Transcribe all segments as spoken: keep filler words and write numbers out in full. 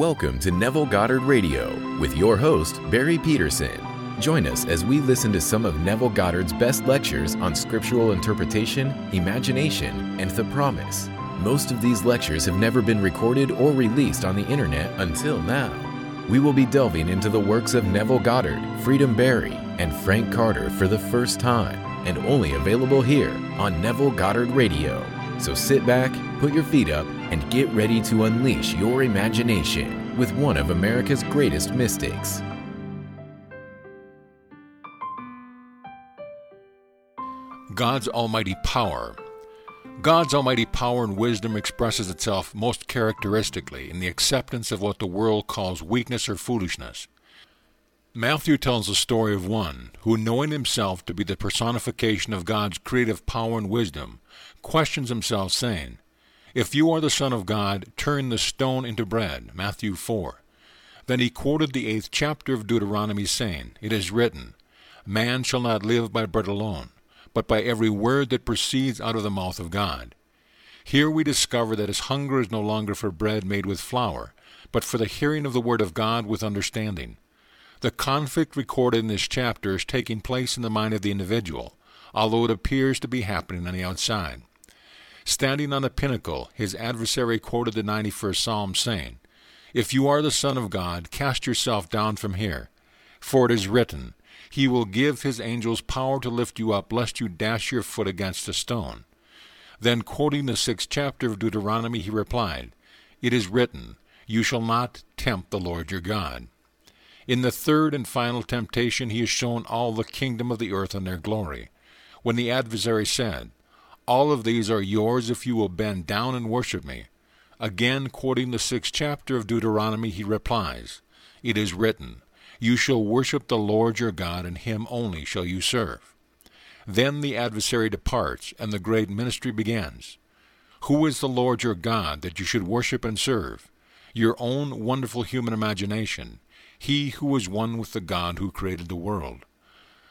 Welcome to Neville Goddard Radio with your host, Barry Peterson. Join us as we listen to some of Neville Goddard's best lectures on scriptural interpretation, imagination, and the promise. Most of these lectures have never been recorded or released on the internet until now. We will be delving into the works of Neville Goddard, Freedom Berry, and Frank Carter for the first time, and only available here on Neville Goddard Radio. So sit back, put your feet up, and get ready to unleash your imagination with one of America's greatest mystics. God's almighty power. God's almighty power and wisdom expresses itself most characteristically in the acceptance of what the world calls weakness or foolishness. Matthew tells the story of one who, knowing himself to be the personification of God's creative power and wisdom, questions himself, saying, "If you are the Son of God, turn the stone into bread." Matthew four. Then he quoted the eighth chapter of Deuteronomy, saying, "It is written, man shall not live by bread alone, but by every word that proceeds out of the mouth of God." Here we discover that his hunger is no longer for bread made with flour, but for the hearing of the word of God with understanding. The conflict recorded in this chapter is taking place in the mind of the individual, although it appears to be happening on the outside. Standing on a pinnacle, his adversary quoted the ninety-first Psalm, saying, "If you are the Son of God, cast yourself down from here. For it is written, he will give his angels power to lift you up, lest you dash your foot against a stone." Then, quoting the sixth chapter of Deuteronomy, he replied, "It is written, you shall not tempt the Lord your God." In the third and final temptation, he is shown all the kingdom of the earth and their glory. When the adversary said, "All of these are yours if you will bend down and worship me," again quoting the sixth chapter of Deuteronomy, he replies, "It is written, you shall worship the Lord your God, and him only shall you serve." Then the adversary departs, and the great ministry begins. "Who is the Lord your God that you should worship and serve? Your own wonderful human imagination, he who is one with the God who created the world."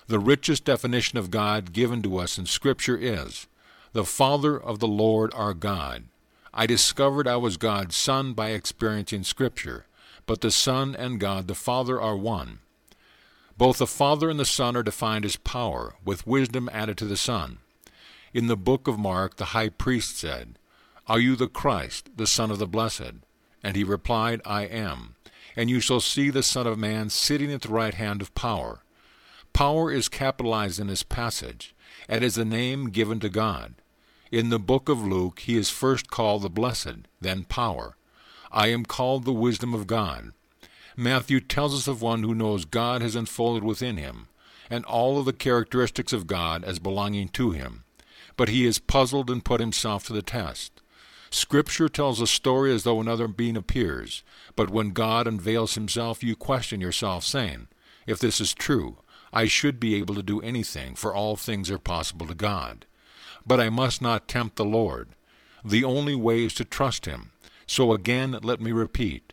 The richest definition of God given to us in Scripture is, "The Father of the Lord our God." I discovered I was God's son by experiencing Scripture. But the Son and God the Father are one. Both the Father and the Son are defined as power, with wisdom added to the Son. In the book of Mark, the high priest said, "Are you the Christ, the Son of the Blessed?" And he replied, "I am. And you shall see the Son of Man sitting at the right hand of power." Power is capitalized in this passage, and is the name given to God. In the book of Luke, he is first called the Blessed, then Power. "I am called the wisdom of God." Matthew tells us of one who knows God has unfolded within him, and all of the characteristics of God as belonging to him. But he is puzzled and put himself to the test. Scripture tells a story as though another being appears, but when God unveils himself, you question yourself, saying, "If this is true, I should be able to do anything, for all things are possible to God. But I must not tempt the Lord. The only way is to trust him." So again, let me repeat,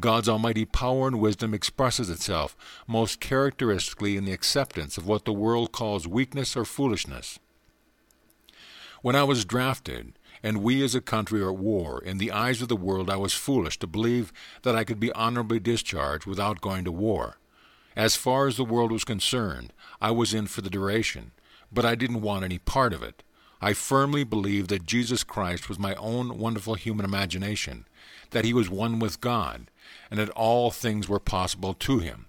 God's almighty power and wisdom expresses itself most characteristically in the acceptance of what the world calls weakness or foolishness. When I was drafted, and we as a country are at war, in the eyes of the world I was foolish to believe that I could be honorably discharged without going to war. As far as the world was concerned, I was in for the duration, but I didn't want any part of it. I firmly believed that Jesus Christ was my own wonderful human imagination, that he was one with God, and that all things were possible to him.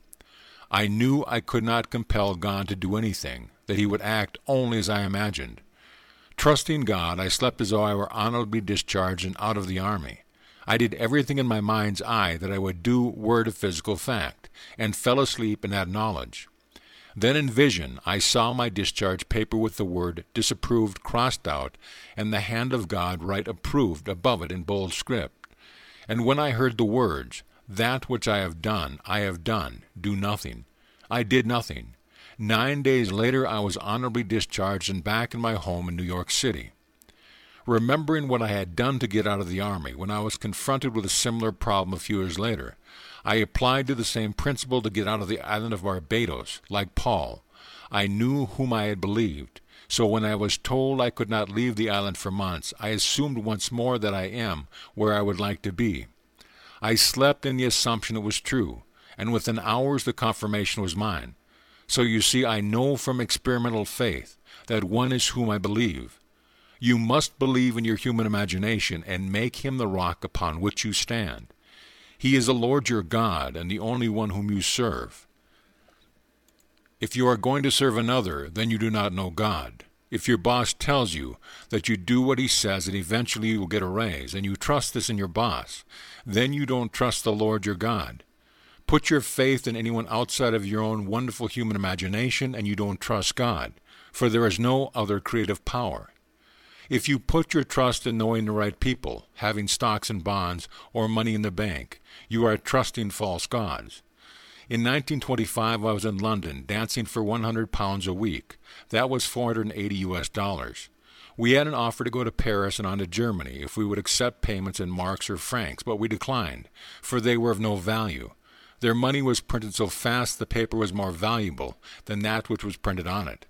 I knew I could not compel God to do anything, that he would act only as I imagined. Trusting God, I slept as though I were honorably discharged and out of the army. I did everything in my mind's eye that I would do were to physical fact, and fell asleep in that knowledge. Then in vision I saw my discharge paper with the word "disapproved" crossed out, and the hand of God write "approved" above it in bold script. And when I heard the words, "That which I have done, I have done, do nothing," I did nothing. Nine days later I was honorably discharged and back in my home in New York City. Remembering what I had done to get out of the army, when I was confronted with a similar problem a few years later, I applied to the same principle to get out of the island of Barbados. Like Paul, I knew whom I had believed. So when I was told I could not leave the island for months, I assumed once more that I am where I would like to be. I slept in the assumption it was true, and within hours the confirmation was mine. So you see, I know from experimental faith that one is whom I believe. You must believe in your human imagination and make him the rock upon which you stand. He is the Lord your God and the only one whom you serve. If you are going to serve another, then you do not know God. If your boss tells you that you do what he says and eventually you will get a raise, and you trust this in your boss, then you don't trust the Lord your God. Put your faith in anyone outside of your own wonderful human imagination, and you don't trust God, for there is no other creative power. If you put your trust in knowing the right people, having stocks and bonds, or money in the bank, you are trusting false gods. In nineteen twenty-five, I was in London, dancing for one hundred pounds a week. That was four hundred eighty U S dollars. We had an offer to go to Paris and on to Germany if we would accept payments in marks or francs, but we declined, for they were of no value. Their money was printed so fast the paper was more valuable than that which was printed on it.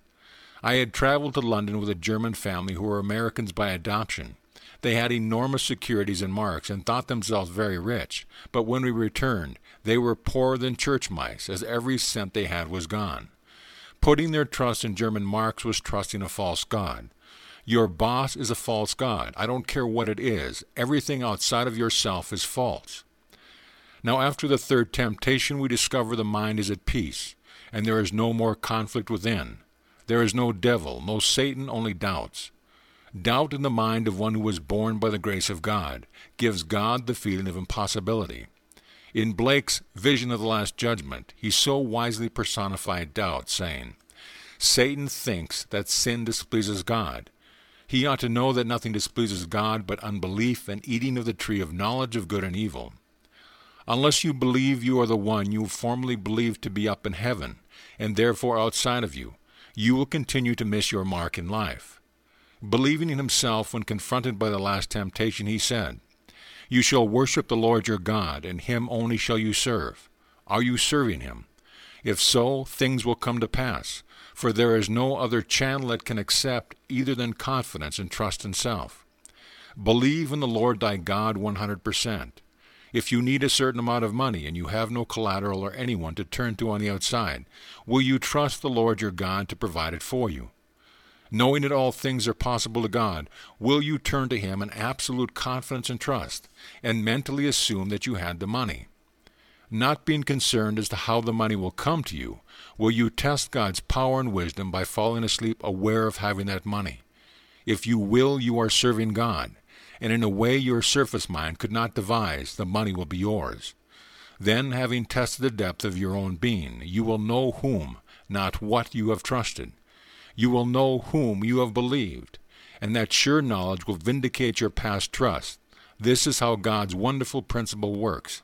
I had traveled to London with a German family who were Americans by adoption. They had enormous securities and marks and thought themselves very rich, but when we returned, they were poorer than church mice, as every cent they had was gone. Putting their trust in German marks was trusting a false god. Your boss is a false god. I don't care what it is. Everything outside of yourself is false. Now after the third temptation, we discover the mind is at peace, and there is no more conflict within. There is no devil, no Satan, only doubts. Doubt in the mind of one who was born by the grace of God gives God the feeling of impossibility. In Blake's Vision of the Last Judgment, he so wisely personified doubt, saying, Satan thinks that sin displeases God. He ought to know that nothing displeases God but unbelief and eating of the tree of knowledge of good and evil. Unless you believe you are the one you formerly believed to be up in heaven, and therefore outside of you, you will continue to miss your mark in life. Believing in himself when confronted by the last temptation, he said, You shall worship the Lord your God, and him only shall you serve. Are you serving him? If so, things will come to pass, for there is no other channel that can accept either than confidence and trust in self. Believe in the Lord thy God one hundred percent. If you need a certain amount of money and you have no collateral or anyone to turn to on the outside, will you trust the Lord your God to provide it for you? Knowing that all things are possible to God, will you turn to him in absolute confidence and trust, and mentally assume that you had the money? Not being concerned as to how the money will come to you, will you test God's power and wisdom by falling asleep aware of having that money? If you will, you are serving God, and in a way your surface mind could not devise, the money will be yours. Then, having tested the depth of your own being, you will know whom, not what, you have trusted. You will know whom you have believed, and that sure knowledge will vindicate your past trust. This is how God's wonderful principle works.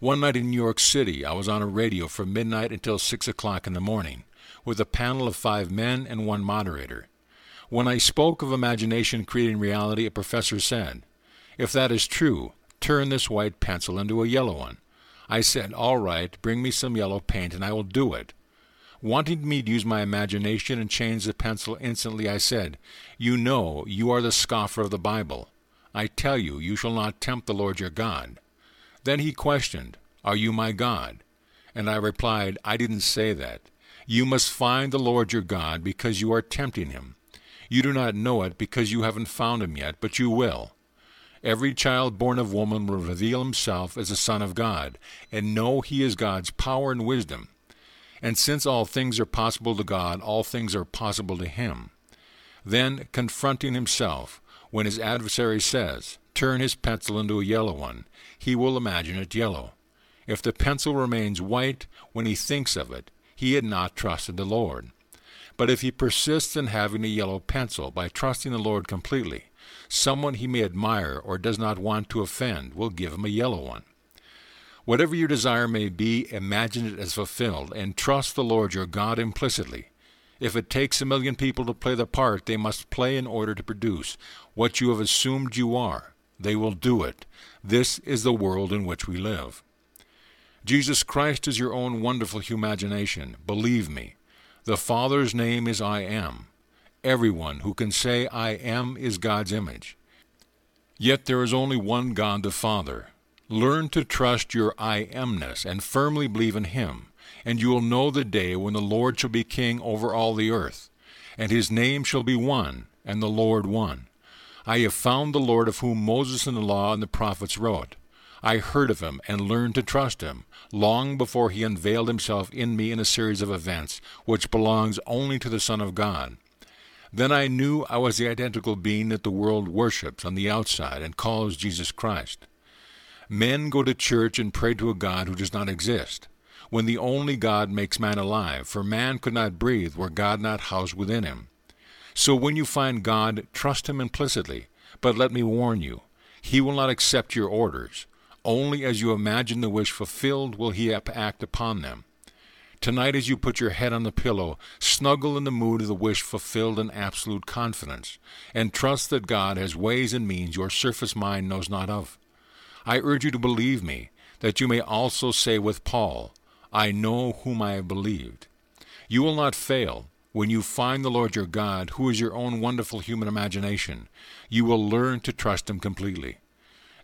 One night in New York City, I was on a radio from midnight until six o'clock in the morning, with a panel of five men and one moderator. When I spoke of imagination creating reality, a professor said, If that is true, turn this white pencil into a yellow one. I said, All right, bring me some yellow paint and I will do it. Wanting me to use my imagination and change the pencil instantly, I said, You know, you are the scoffer of the Bible. I tell you, you shall not tempt the Lord your God. Then he questioned, Are you my God? And I replied, I didn't say that. You must find the Lord your God because you are tempting him. You do not know it because you haven't found him yet, but you will. Every child born of woman will reveal himself as the Son of God, and know he is God's power and wisdom. And since all things are possible to God, all things are possible to him. Then, confronting himself, when his adversary says, Turn his pencil into a yellow one, he will imagine it yellow. If the pencil remains white when he thinks of it, he had not trusted the Lord. But if he persists in having a yellow pencil by trusting the Lord completely, someone he may admire or does not want to offend will give him a yellow one. Whatever your desire may be, imagine it as fulfilled, and trust the Lord your God implicitly. If it takes a million people to play the part they must play in order to produce what you have assumed you are, they will do it. This is the world in which we live. Jesus Christ is your own wonderful imagination. Believe me. The Father's name is I Am. Everyone who can say I am is God's image. Yet there is only one God the Father. Learn to trust your I amness and firmly believe in him, and you will know the day when the Lord shall be king over all the earth, and his name shall be one, and the Lord one. I have found the Lord of whom Moses in the law and the prophets wrote. I heard of him and learned to trust him, long before he unveiled himself in me in a series of events, which belongs only to the Son of God. Then I knew I was the identical being that the world worships on the outside and calls Jesus Christ. Men go to church and pray to a God who does not exist, when the only God makes man alive, for man could not breathe were God not housed within him. So when you find God, trust him implicitly, but let me warn you, he will not accept your orders. Only as you imagine the wish fulfilled will he act upon them. Tonight as you put your head on the pillow, snuggle in the mood of the wish fulfilled in absolute confidence, and trust that God has ways and means your surface mind knows not of. I urge you to believe me, that you may also say with Paul, I know whom I have believed. You will not fail. When you find the Lord your God, who is your own wonderful human imagination, you will learn to trust him completely.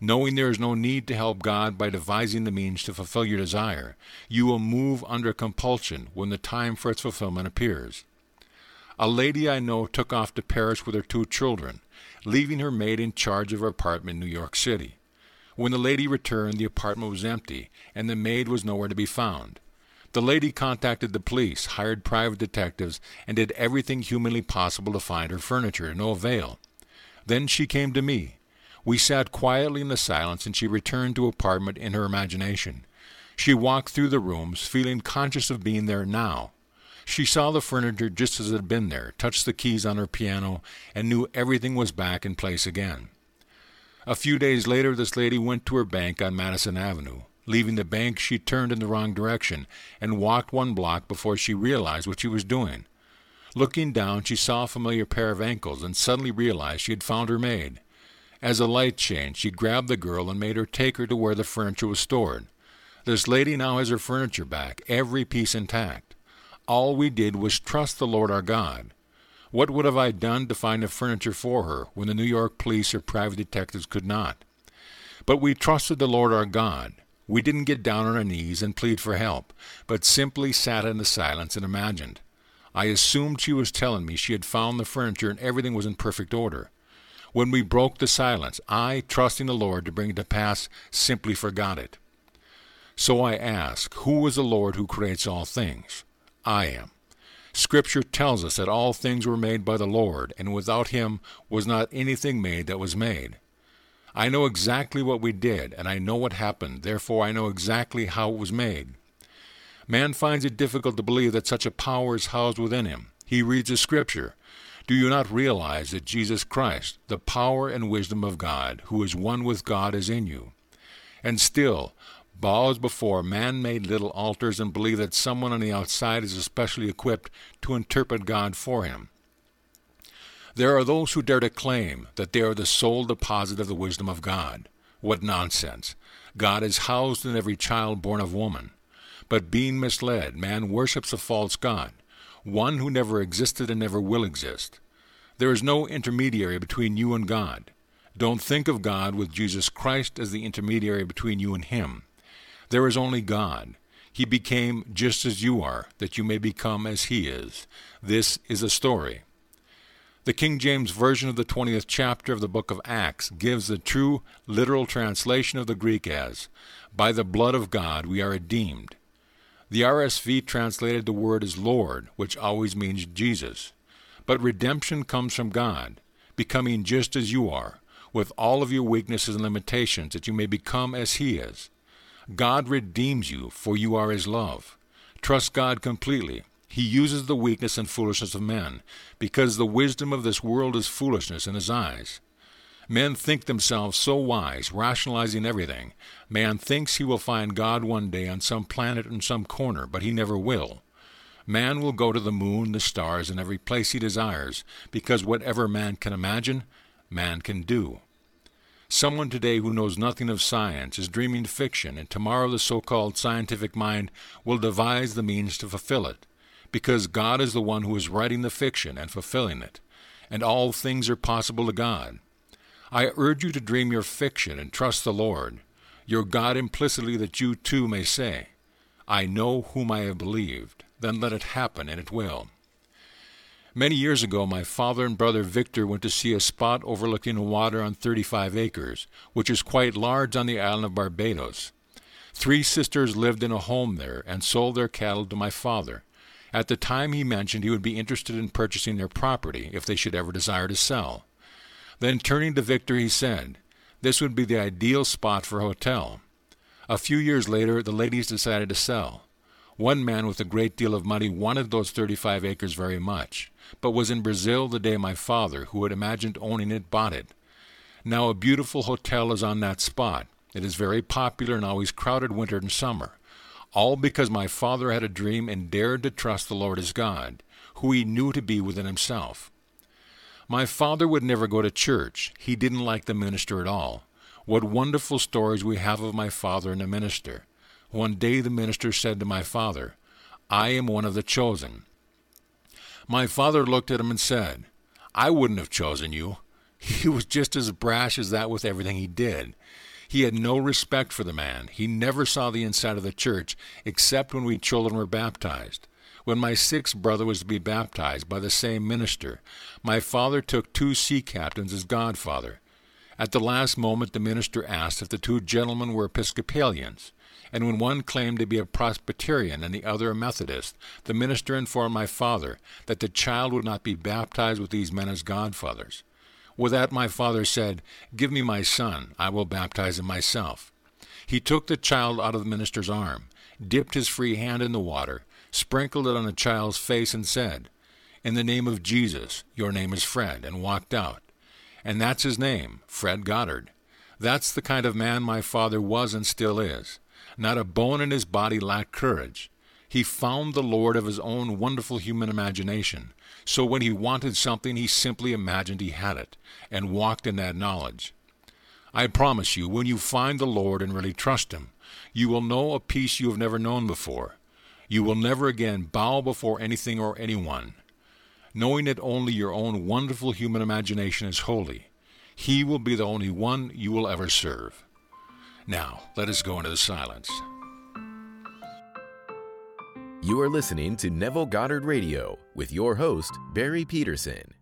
Knowing there is no need to help God by devising the means to fulfill your desire, you will move under compulsion when the time for its fulfillment appears. A lady I know took off to Paris with her two children, leaving her maid in charge of her apartment in New York City. When the lady returned, the apartment was empty, and the maid was nowhere to be found. The lady contacted the police, hired private detectives, and did everything humanly possible to find her furniture, no avail. Then she came to me. We sat quietly in the silence, and she returned to her apartment in her imagination. She walked through the rooms, feeling conscious of being there now. She saw the furniture just as it had been there, touched the keys on her piano, and knew everything was back in place again. A few days later, this lady went to her bank on Madison Avenue. Leaving the bank, she turned in the wrong direction and walked one block before she realized what she was doing. Looking down, she saw a familiar pair of ankles and suddenly realized she had found her maid. As the light changed, she grabbed the girl and made her take her to where the furniture was stored. This lady now has her furniture back, every piece intact. All we did was trust the Lord our God. What would have I done to find the furniture for her when the New York police or private detectives could not? But we trusted the Lord our God. We didn't get down on our knees and plead for help, but simply sat in the silence and imagined. I assumed she was telling me she had found the furniture and everything was in perfect order. When we broke the silence, I, trusting the Lord to bring it to pass, simply forgot it. So I ask, who is the Lord who creates all things? I am. Scripture tells us that all things were made by the Lord, and without him was not anything made that was made. I know exactly what we did, and I know what happened, therefore I know exactly how it was made. Man finds it difficult to believe that such a power is housed within him. He reads the Scripture. Do you not realize that Jesus Christ, the power and wisdom of God, who is one with God, is in you? And still, bows before man-made little altars and believe that someone on the outside is especially equipped to interpret God for him. There are those who dare to claim that they are the sole deposit of the wisdom of God. What nonsense! God is housed in every child born of woman. But being misled, man worships a false God, one who never existed and never will exist. There is no intermediary between you and God. Don't think of God with Jesus Christ as the intermediary between you and him. There is only God. He became just as you are, that you may become as he is. This is a story. The King James Version of the twentieth chapter of the book of Acts gives the true, literal translation of the Greek as, by the blood of God we are redeemed. The R S V translated the word as Lord, which always means Jesus. But redemption comes from God, becoming just as you are, with all of your weaknesses and limitations, that you may become as he is. God redeems you, for you are his love. Trust God completely. He uses the weakness and foolishness of men, because the wisdom of this world is foolishness in his eyes. Men think themselves so wise, rationalizing everything. Man thinks he will find God one day on some planet in some corner, but he never will. Man will go to the moon, the stars, and every place he desires, because whatever man can imagine, man can do. Someone today who knows nothing of science is dreaming fiction, and tomorrow the so-called scientific mind will devise the means to fulfill it. Because God is the one who is writing the fiction and fulfilling it, and all things are possible to God. I urge you to dream your fiction and trust the Lord. your God implicitly that you too may say, I know whom I have believed, then let it happen, and it will. Many years ago, my father and brother Victor went to see a spot overlooking the water on thirty-five acres, which is quite large on the island of Barbados. Three sisters lived in a home there and sold their cattle to my father. At the time he mentioned he would be interested in purchasing their property if they should ever desire to sell. Then turning to Victor, he said, this would be the ideal spot for a hotel. A few years later, the ladies decided to sell. One man with a great deal of money wanted those thirty-five acres very much, but was in Brazil the day my father, who had imagined owning it, bought it. Now a beautiful hotel is on that spot. It is very popular and always crowded winter and summer, all because my father had a dream and dared to trust the Lord as God, who he knew to be within himself. My father would never go to church. He didn't like the minister at all. What wonderful stories we have of my father and the minister. One day the minister said to my father, I am one of the chosen. My father looked at him and said, I wouldn't have chosen you. He was just as brash as that with everything he did. He had no respect for the man. He never saw the inside of the church except when we children were baptized. When my sixth brother was to be baptized by the same minister, my father took two sea captains as godfather. At the last moment the minister asked if the two gentlemen were Episcopalians. And when one claimed to be a Presbyterian and the other a Methodist, the minister informed my father that the child would not be baptized with these men as godfathers. With that my father said, Give me my son, I will baptize him myself. He took the child out of the minister's arm, dipped his free hand in the water, sprinkled it on the child's face, and said, In the name of Jesus, your name is Fred, and walked out. And that's his name, Fred Goddard. That's the kind of man my father was and still is. Not a bone in his body lacked courage. He found the Lord of his own wonderful human imagination. So when he wanted something, he simply imagined he had it and walked in that knowledge. I promise you, when you find the Lord and really trust him, you will know a peace you have never known before. You will never again bow before anything or anyone. Knowing that only your own wonderful human imagination is holy, he will be the only one you will ever serve. Now, let us go into the silence. You are listening to Neville Goddard Radio with your host, Barry Peterson.